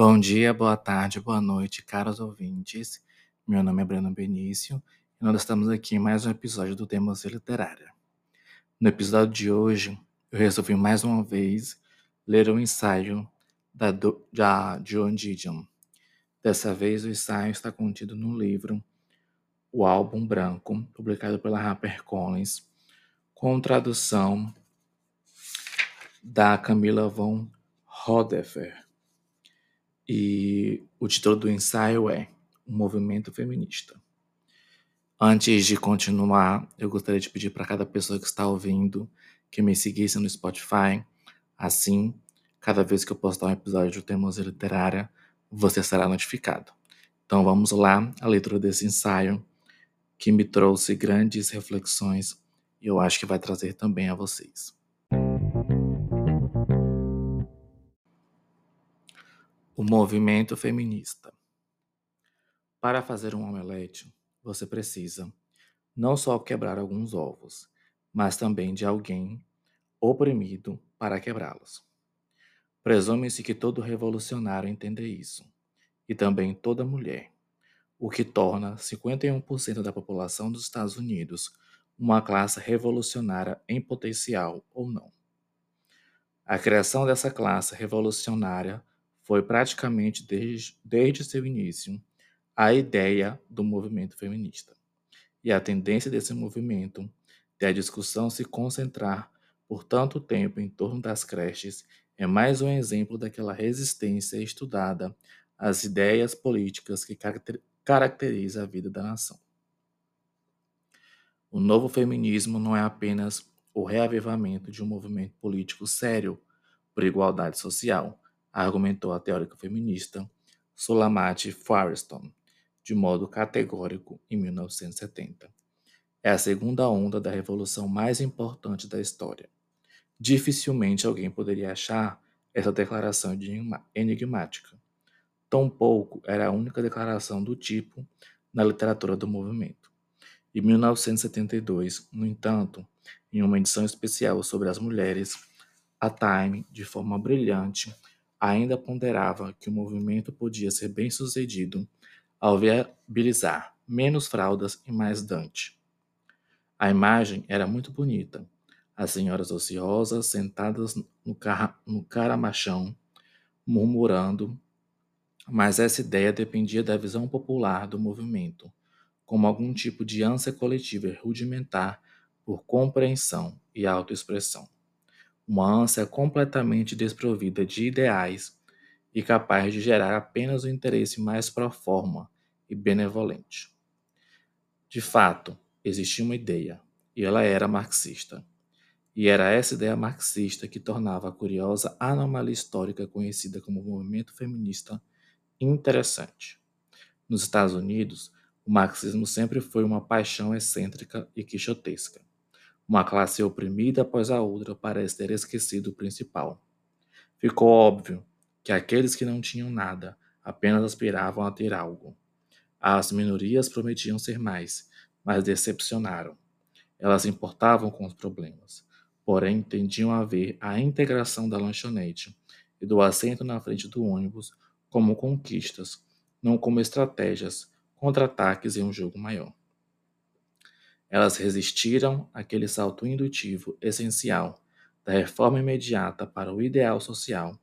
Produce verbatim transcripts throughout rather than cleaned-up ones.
Bom dia, boa tarde, boa noite, caros ouvintes. Meu nome é Breno Benício e nós estamos aqui em mais um episódio do Teimosia Literária. No episódio de hoje, eu resolvi mais uma vez ler um ensaio da, do, da Joan Didion. Dessa vez, o ensaio está contido no livro O Álbum Branco, publicado pela HarperCollins, com tradução da Camila von Rodefer. E o título do ensaio é O Movimento Feminista. Antes de continuar, eu gostaria de pedir para cada pessoa que está ouvindo que me seguisse no Spotify. Assim, cada vez que eu postar um episódio do Teimosia Literária, você será notificado. Então vamos lá, a leitura desse ensaio, que me trouxe grandes reflexões e eu acho que vai trazer também a vocês. O movimento feminista. Para fazer um omelete, você precisa não só quebrar alguns ovos, mas também de alguém oprimido para quebrá-los. Presume-se que todo revolucionário entende isso, e também toda mulher, o que torna cinquenta e um por cento da população dos Estados Unidos uma classe revolucionária em potencial ou não. A criação dessa classe revolucionária foi praticamente desde, desde seu início a ideia do movimento feminista. E a tendência desse movimento de a discussão se concentrar por tanto tempo em torno das creches é mais um exemplo daquela resistência estudada às ideias políticas que caracteriza a vida da nação. O novo feminismo não é apenas o reavivamento de um movimento político sério por igualdade social, argumentou a teórica feminista Shulamith Firestone, de modo categórico em mil novecentos e setenta. É a segunda onda da revolução mais importante da história. Dificilmente alguém poderia achar essa declaração de enigmática. Tampouco era a única declaração do tipo na literatura do movimento. Em mil novecentos e setenta e dois, no entanto, em uma edição especial sobre as mulheres, a Time, de forma brilhante, ainda ponderava que o movimento podia ser bem-sucedido ao viabilizar menos fraldas e mais Dante. A imagem era muito bonita. As senhoras ociosas sentadas no, car- no caramachão, murmurando, mas essa ideia dependia da visão popular do movimento, como algum tipo de ânsia coletiva rudimentar por compreensão e autoexpressão. Uma ânsia completamente desprovida de ideais e capaz de gerar apenas um interesse mais proforma e benevolente. De fato, existia uma ideia, e ela era marxista. E era essa ideia marxista que tornava a curiosa anomalia histórica conhecida como movimento feminista interessante. Nos Estados Unidos, o marxismo sempre foi uma paixão excêntrica e quixotesca. Uma classe oprimida após a outra parece ter esquecido o principal. Ficou óbvio que aqueles que não tinham nada apenas aspiravam a ter algo. As minorias prometiam ser mais, mas decepcionaram. Elas se importavam com os problemas, porém tendiam a ver a integração da lanchonete e do assento na frente do ônibus como conquistas, não como estratégias, contra-ataques em um jogo maior. Elas resistiram àquele salto indutivo essencial da reforma imediata para o ideal social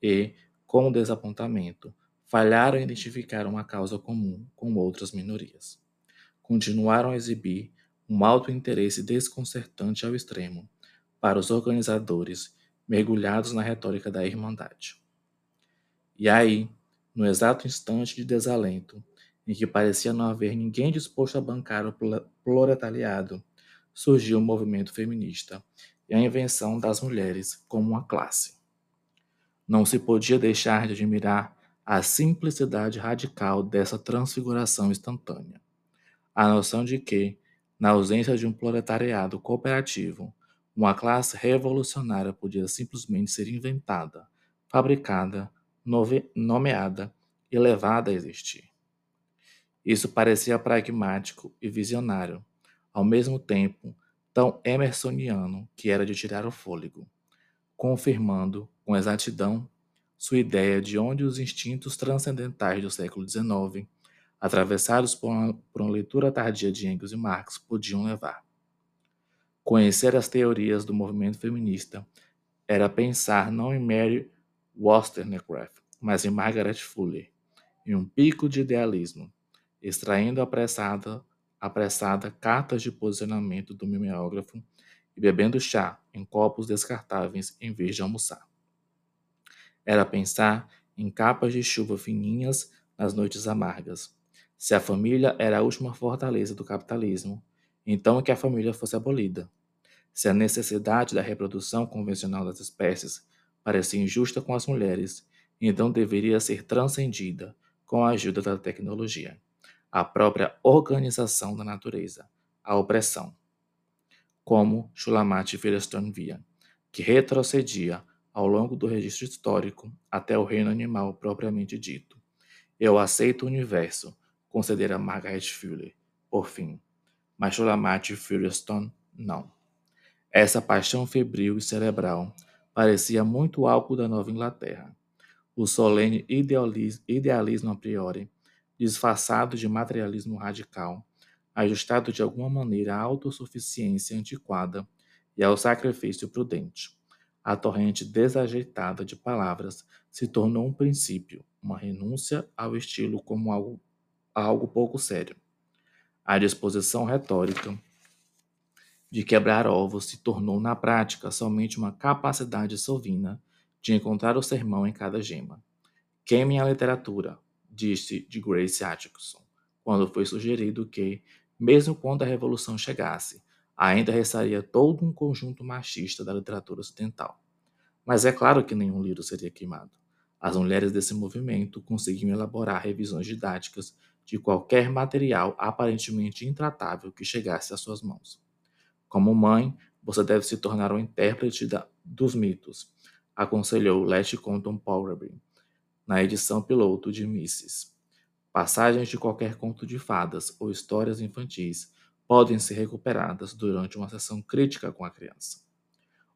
e, com o desapontamento, falharam em identificar uma causa comum com outras minorias. Continuaram a exibir um alto interesse desconcertante ao extremo para os organizadores mergulhados na retórica da irmandade. E aí, no exato instante de desalento, em que parecia não haver ninguém disposto a bancar o proletariado, surgiu o movimento feminista e a invenção das mulheres como uma classe. Não se podia deixar de admirar a simplicidade radical dessa transfiguração instantânea. A noção de que, na ausência de um proletariado cooperativo, uma classe revolucionária podia simplesmente ser inventada, fabricada, nove- nomeada e levada a existir. Isso parecia pragmático e visionário, ao mesmo tempo tão emersoniano que era de tirar o fôlego, confirmando com exatidão Sua ideia de onde os instintos transcendentais do século dezenove, atravessados por uma, por uma leitura tardia de Engels e Marx, podiam levar. Conhecer as teorias do movimento feminista era pensar não em Mary Wollstonecraft, mas em Margaret Fuller, em um pico de idealismo, extraindo apressada, apressada cartas de posicionamento do mimeógrafo e bebendo chá em copos descartáveis em vez de almoçar. Era pensar em capas de chuva fininhas nas noites amargas. Se a família era a última fortaleza do capitalismo, então que a família fosse abolida. Se a necessidade da reprodução convencional das espécies parecia injusta com as mulheres, então deveria ser transcendida com a ajuda da tecnologia, a própria organização da natureza, a opressão. Como Shulamith Firestone via, que retrocedia ao longo do registro histórico até o reino animal propriamente dito. Eu aceito o universo, considera Margaret Fuller, por fim. Mas Shulamith Firestone, não. Essa paixão febril e cerebral parecia muito algo da Nova Inglaterra. O solene idealismo a priori, disfarçado de materialismo radical, ajustado de alguma maneira à autossuficiência antiquada e ao sacrifício prudente. A torrente desajeitada de palavras se tornou um princípio, uma renúncia ao estilo como algo, algo pouco sério. A disposição retórica de quebrar ovos se tornou, na prática, somente uma capacidade sovina de encontrar o sermão em cada gema. Queimem a literatura, disse de Grace Atkinson, quando foi sugerido que, mesmo quando a Revolução chegasse, ainda restaria todo um conjunto machista da literatura ocidental. Mas é claro que nenhum livro seria queimado. As mulheres desse movimento conseguiam elaborar revisões didáticas de qualquer material aparentemente intratável que chegasse às suas mãos. Como mãe, você deve se tornar um intérprete da, dos mitos, aconselhou Letty Conton Pogrebin, na edição piloto de Misses. Passagens de qualquer conto de fadas ou histórias infantis podem ser recuperadas durante uma sessão crítica com a criança.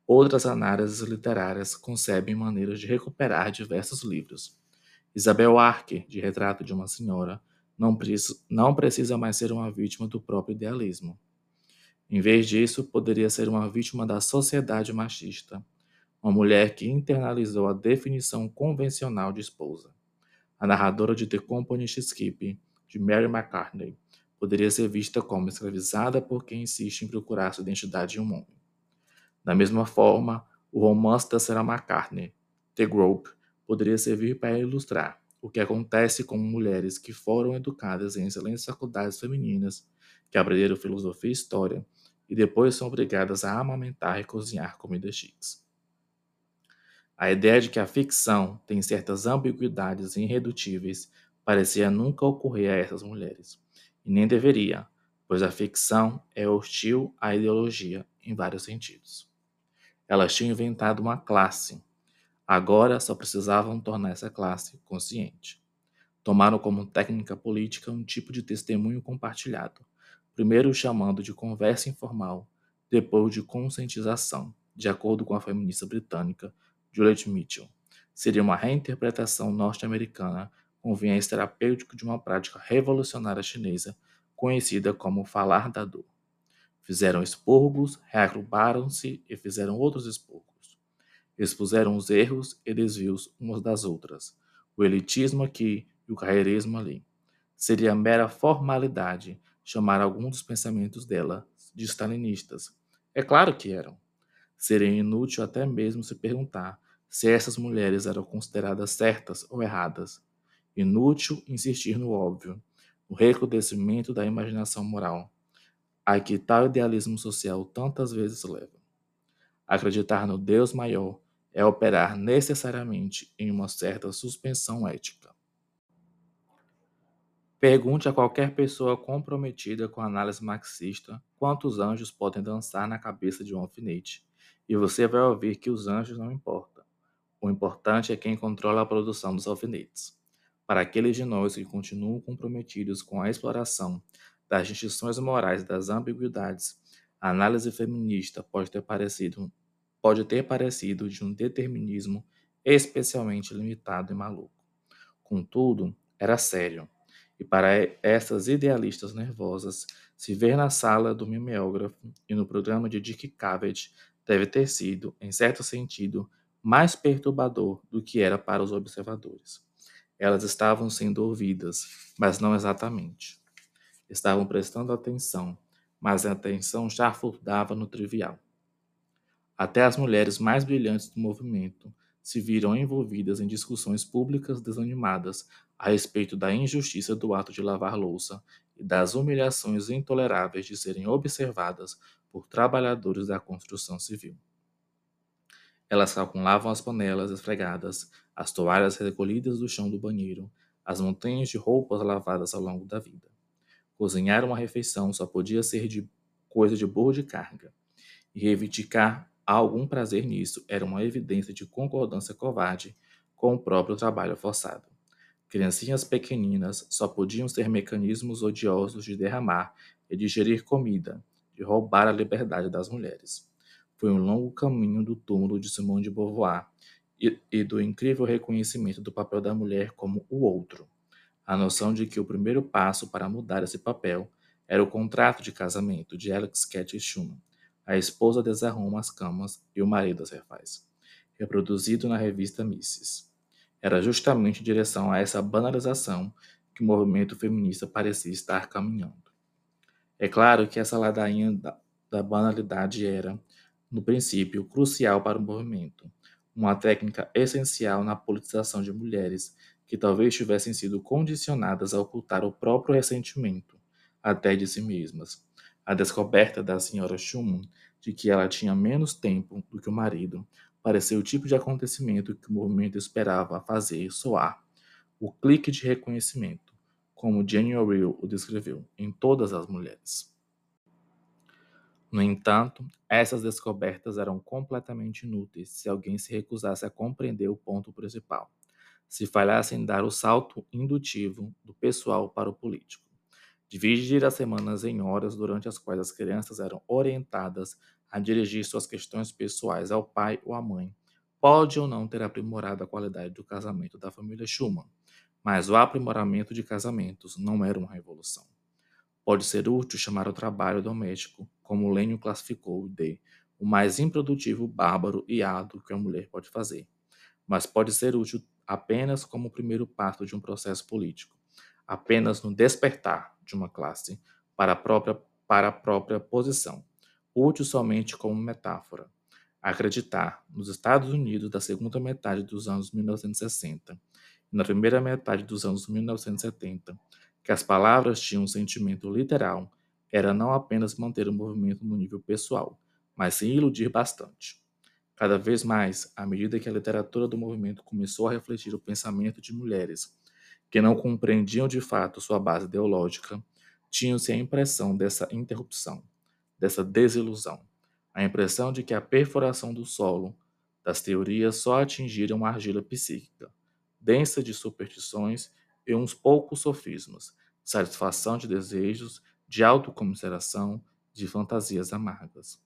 Outras análises literárias concebem maneiras de recuperar diversos livros. Isabel Archer, de Retrato de uma Senhora, não, pre- não precisa mais ser uma vítima do próprio idealismo. Em vez disso, poderia ser uma vítima da sociedade machista, uma mulher que internalizou a definição convencional de esposa. A narradora de The Company She Keeps, de Mary McCarthy, poderia ser vista como escravizada por quem insiste em procurar sua identidade em um homem. Da mesma forma, o romance da Sarah McCartney, The Grope, poderia servir para ilustrar o que acontece com mulheres que foram educadas em excelentes faculdades femininas, que aprenderam filosofia e história, e depois são obrigadas a amamentar e cozinhar comidas chiques. A ideia de que a ficção tem certas ambiguidades irredutíveis parecia nunca ocorrer a essas mulheres. E nem deveria, pois a ficção é hostil à ideologia em vários sentidos. Elas tinham inventado uma classe. Agora só precisavam tornar essa classe consciente. Tomaram como técnica política um tipo de testemunho compartilhado, primeiro chamando de conversa informal, depois de conscientização, de acordo com a feminista britânica Juliette Mitchell. Seria uma reinterpretação norte-americana com viés terapêutico de uma prática revolucionária chinesa conhecida como falar da dor. Fizeram expurgos, reagruparam-se e fizeram outros expurgos. Expuseram os erros e desvios umas das outras, o elitismo aqui e o carreirismo ali. Seria mera formalidade chamar algum dos pensamentos dela de stalinistas. É claro que eram. Seria inútil até mesmo se perguntar se essas mulheres eram consideradas certas ou erradas. Inútil insistir no óbvio, no recrudescimento da imaginação moral, a que tal idealismo social tantas vezes leva. Acreditar no Deus maior é operar necessariamente em uma certa suspensão ética. Pergunte a qualquer pessoa comprometida com a análise marxista quantos anjos podem dançar na cabeça de um alfinete, e você vai ouvir que os anjos não importam. O importante é quem controla a produção dos alfinetes. Para aqueles de nós que continuam comprometidos com a exploração das distinções morais e das ambiguidades, a análise feminista pode ter parecido, pode ter parecido de um determinismo especialmente limitado e maluco. Contudo, era sério, e para essas idealistas nervosas, se ver na sala do mimeógrafo e no programa de Dick Cavett deve ter sido, em certo sentido, mais perturbador do que era para os observadores. Elas estavam sendo ouvidas, mas não exatamente. Estavam prestando atenção, mas a atenção já flutuava no trivial. Até as mulheres mais brilhantes do movimento se viram envolvidas em discussões públicas desanimadas a respeito da injustiça do ato de lavar louça e das humilhações intoleráveis de serem observadas por trabalhadores da construção civil. Elas calculavam as panelas esfregadas, as toalhas recolhidas do chão do banheiro, as montanhas de roupas lavadas ao longo da vida. Cozinhar uma refeição só podia ser de coisa de burro de carga, e reivindicar algum prazer nisso era uma evidência de concordância covarde com o próprio trabalho forçado. Criancinhas pequeninas só podiam ser mecanismos odiosos de derramar e digerir comida, de roubar a liberdade das mulheres. Foi um longo caminho do túmulo de Simone de Beauvoir e, e do incrível reconhecimento do papel da mulher como o outro. A noção de que o primeiro passo para mudar esse papel era o contrato de casamento de Alex Kate Shulman. A esposa desarruma as camas e o marido as refaz. Reproduzido na revista Misses. Era justamente em direção a essa banalização que o movimento feminista parecia estar caminhando. É claro que essa ladainha da, da banalidade era, no princípio, crucial para o movimento, uma técnica essencial na politização de mulheres que talvez tivessem sido condicionadas a ocultar o próprio ressentimento, até de si mesmas. A descoberta da senhora Shulman de que ela tinha menos tempo do que o marido pareceu o tipo de acontecimento que o movimento esperava fazer soar. O clique de reconhecimento, como Jenny O'Reilly o descreveu, em todas as mulheres. No entanto, essas descobertas eram completamente inúteis se alguém se recusasse a compreender o ponto principal, se falhasse em dar o salto indutivo do pessoal para o político. Dividir as semanas em horas durante as quais as crianças eram orientadas a dirigir suas questões pessoais ao pai ou à mãe, pode ou não ter aprimorado a qualidade do casamento da família Shulman, mas o aprimoramento de casamentos não era uma revolução. Pode ser útil chamar o trabalho doméstico, como Lênio classificou, de o mais improdutivo, bárbaro e árduo que a mulher pode fazer, mas pode ser útil apenas como o primeiro passo de um processo político, apenas no despertar de uma classe para a própria, para a própria posição, útil somente como metáfora. Acreditar, nos Estados Unidos da segunda metade dos anos mil novecentos e sessenta e na primeira metade dos anos mil novecentos e setenta, que as palavras tinham um sentimento literal, era não apenas manter o movimento no nível pessoal, mas se iludir bastante. Cada vez mais, à medida que a literatura do movimento começou a refletir o pensamento de mulheres que não compreendiam de fato sua base ideológica, tinham-se a impressão dessa interrupção, dessa desilusão, a impressão de que a perfuração do solo das teorias só atingira uma argila psíquica, densa de superstições e uns poucos sofismas, satisfação de desejos, de autocomiseração, de fantasias amargas.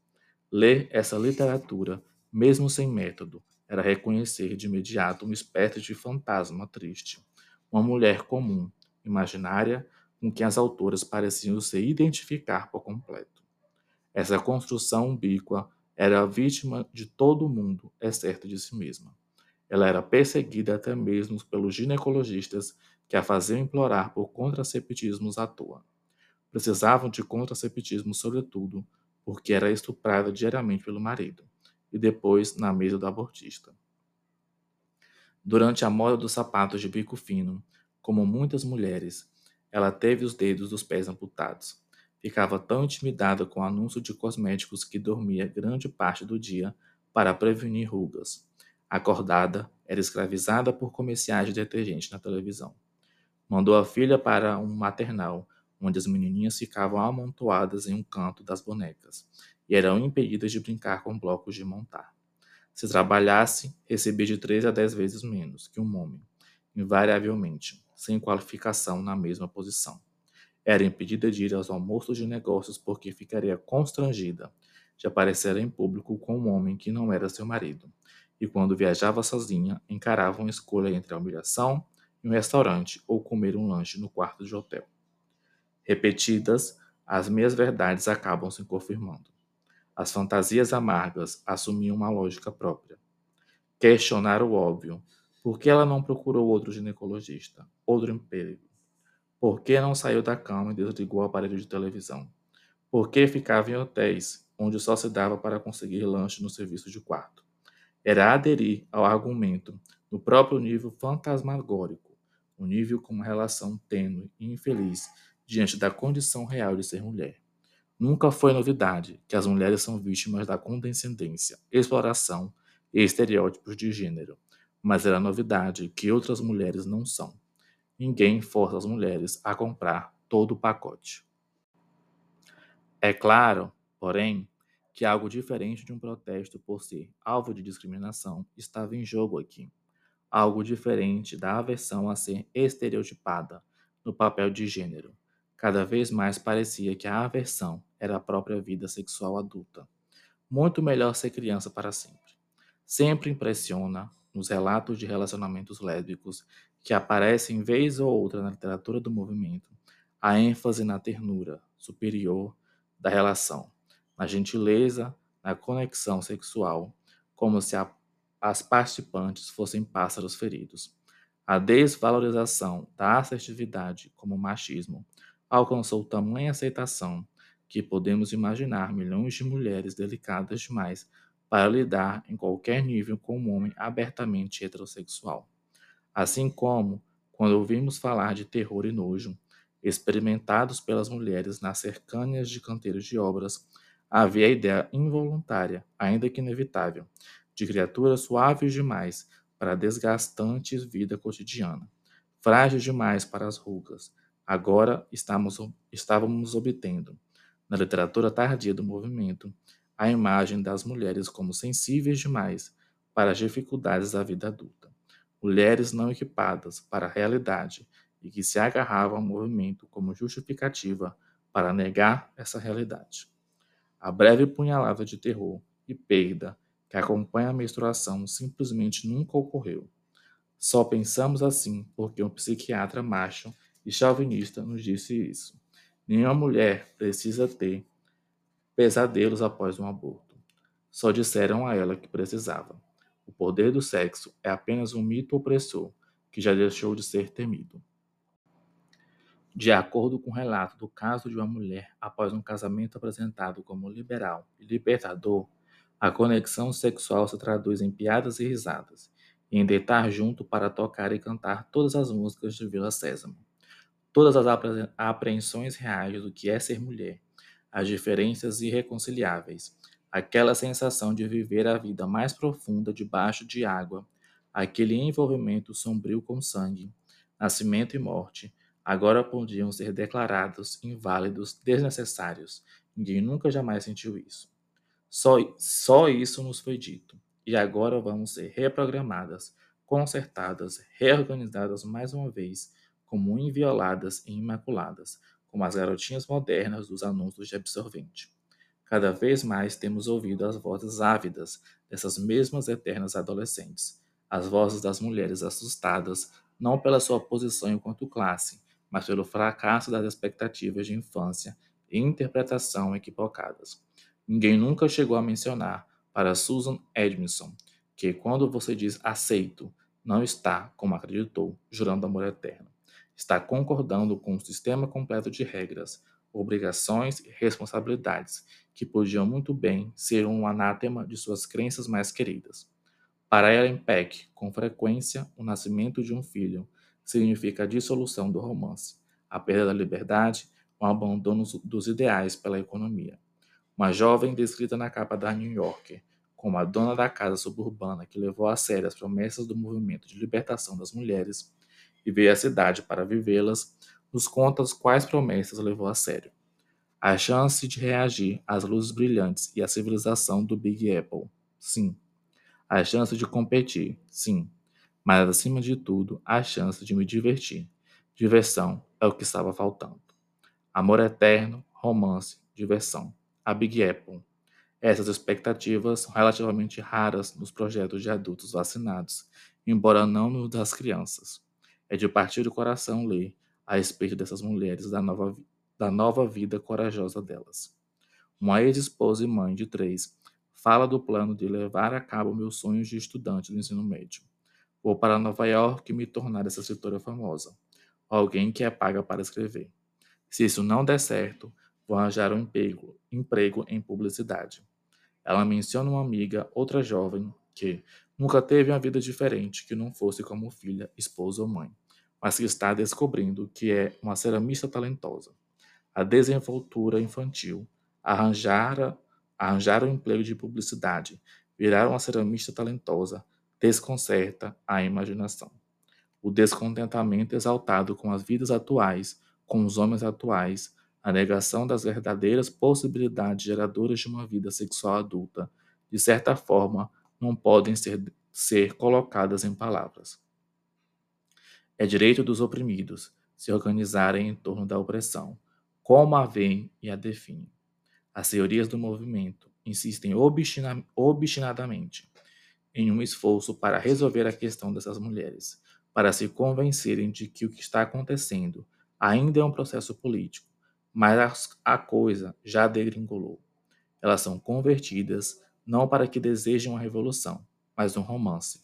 Ler essa literatura, mesmo sem método, era reconhecer de imediato uma espécie de fantasma triste, uma mulher comum, imaginária, com quem as autoras pareciam se identificar por completo. Essa construção ubíqua era a vítima de todo o mundo, exceto de si mesma. Ela era perseguida até mesmo pelos ginecologistas que a faziam implorar por contraceptismos à toa. Precisavam de contraceptismo, sobretudo, porque era estuprada diariamente pelo marido, e depois na mesa do abortista. Durante a moda dos sapatos de bico fino, como muitas mulheres, ela teve os dedos dos pés amputados. Ficava tão intimidada com o anúncio de cosméticos que dormia grande parte do dia para prevenir rugas. Acordada, era escravizada por comerciais de detergente na televisão. Mandou a filha para um maternal, onde as menininhas ficavam amontoadas em um canto das bonecas e eram impedidas de brincar com blocos de montar. Se trabalhasse, recebia de três a dez vezes menos que um homem, invariavelmente, sem qualificação na mesma posição. Era impedida de ir aos almoços de negócios porque ficaria constrangida de aparecer em público com um homem que não era seu marido, e e quando viajava sozinha, encarava uma escolha entre a humilhação e um restaurante ou comer um lanche no quarto de hotel. Repetidas, as meias verdades acabam se confirmando. As fantasias amargas assumiam uma lógica própria. Questionar o óbvio. Por que ela não procurou outro ginecologista? Outro emprego? Por que não saiu da cama e desligou o aparelho de televisão? Por que ficava em hotéis, onde só se dava para conseguir lanche no serviço de quarto? Era aderir ao argumento no próprio nível fantasmagórico, um nível com uma relação tênue e infeliz diante da condição real de ser mulher. Nunca foi novidade que as mulheres são vítimas da condescendência, exploração e estereótipos de gênero, mas era novidade que outras mulheres não são. Ninguém força as mulheres a comprar todo o pacote. É claro, porém, que algo diferente de um protesto por ser alvo de discriminação estava em jogo aqui. Algo diferente da aversão a ser estereotipada no papel de gênero. Cada vez mais parecia que a aversão era a própria vida sexual adulta. Muito melhor ser criança para sempre. Sempre impressiona, nos relatos de relacionamentos lésbicos que aparecem vez ou outra na literatura do movimento, a ênfase na ternura superior da relação, na gentileza, na conexão sexual, como se a, as participantes fossem pássaros feridos. A desvalorização da assertividade como machismo alcançou tamanha aceitação que podemos imaginar milhões de mulheres delicadas demais para lidar em qualquer nível com um homem abertamente heterossexual. Assim como, quando ouvimos falar de terror e nojo, experimentados pelas mulheres nas cercanias de canteiros de obras, havia a ideia involuntária, ainda que inevitável, de criaturas suaves demais para a desgastante vida cotidiana, frágeis demais para as rugas. Agora estamos, estávamos obtendo, na literatura tardia do movimento, a imagem das mulheres como sensíveis demais para as dificuldades da vida adulta. Mulheres não equipadas para a realidade e que se agarravam ao movimento como justificativa para negar essa realidade. A breve punhalada de terror e perda que acompanha a menstruação simplesmente nunca ocorreu. Só pensamos assim porque um psiquiatra macho e chauvinista nos disse isso. Nenhuma mulher precisa ter pesadelos após um aborto. Só disseram a ela que precisava. O poder do sexo é apenas um mito opressor que já deixou de ser temido. De acordo com o relato do caso de uma mulher após um casamento apresentado como liberal e libertador, a conexão sexual se traduz em piadas e risadas, e em deitar junto para tocar e cantar todas as músicas de Vila Sésamo. Todas as apreensões reais do que é ser mulher, as diferenças irreconciliáveis, aquela sensação de viver a vida mais profunda debaixo de água, aquele envolvimento sombrio com sangue, nascimento e morte, agora podiam ser declarados inválidos, desnecessários. Ninguém nunca jamais sentiu isso. Só, só isso nos foi dito. E agora vamos ser reprogramadas, consertadas, reorganizadas mais uma vez, como invioladas e imaculadas, como as garotinhas modernas dos anúncios de absorvente. Cada vez mais temos ouvido as vozes ávidas dessas mesmas eternas adolescentes, as vozes das mulheres assustadas, não pela sua posição enquanto classe, mas pelo fracasso das expectativas de infância e interpretação equivocadas. Ninguém nunca chegou a mencionar para Susan Edmondson que quando você diz aceito, não está, como acreditou, jurando amor eterno. Está concordando com um sistema completo de regras, obrigações e responsabilidades, que podiam muito bem ser um anátema de suas crenças mais queridas. Para Ellen Peck, com frequência, o nascimento de um filho significa a dissolução do romance, a perda da liberdade, o abandono dos ideais pela economia. Uma jovem descrita na capa da New Yorker como a dona da casa suburbana que levou a sério as promessas do movimento de libertação das mulheres, e veio à cidade para vivê-las, nos conta quais promessas levou a sério. A chance de reagir às luzes brilhantes e à civilização do Big Apple, sim. A chance de competir, sim. Mas, acima de tudo, a chance de me divertir. Diversão é o que estava faltando. Amor eterno, romance, diversão. A Big Apple. Essas expectativas são relativamente raras nos projetos de adultos vacinados, embora não nos das crianças. É de partir do coração ler a respeito dessas mulheres da nova, da nova vida corajosa delas. Uma ex-esposa e mãe de três fala do plano de levar a cabo meus sonhos de estudante do ensino médio. Vou para Nova York e me tornar essa escritora famosa, alguém que é paga para escrever. Se isso não der certo, vou arranjar um emprego, emprego em publicidade. Ela menciona uma amiga, outra jovem, que nunca teve uma vida diferente que não fosse como filha, esposa ou mãe, mas que está descobrindo que é uma ceramista talentosa. A desenvoltura infantil, arranjar, arranjar um emprego de publicidade, virar uma ceramista talentosa, desconcerta a imaginação. O descontentamento exaltado com as vidas atuais, com os homens atuais, a negação das verdadeiras possibilidades geradoras de uma vida sexual adulta, de certa forma, não podem ser, ser colocadas em palavras. É direito dos oprimidos se organizarem em torno da opressão, como a veem e a definem. As teorias do movimento insistem obstina, obstinadamente em um esforço para resolver a questão dessas mulheres, para se convencerem de que o que está acontecendo ainda é um processo político, mas a, a coisa já degringolou. Elas são convertidas não para que desejem uma revolução, mas um romance.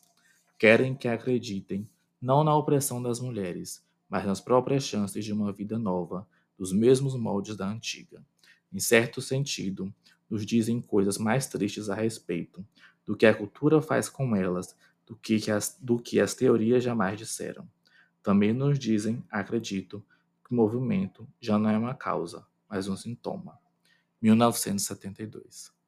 Querem que acreditem não na opressão das mulheres, mas nas próprias chances de uma vida nova, dos mesmos moldes da antiga. Em certo sentido, nos dizem coisas mais tristes a respeito do que a cultura faz com elas, do que, que as, do que as teorias jamais disseram. Também nos dizem, acredito, que o movimento já não é uma causa, mas um sintoma. mil novecentos e setenta e dois.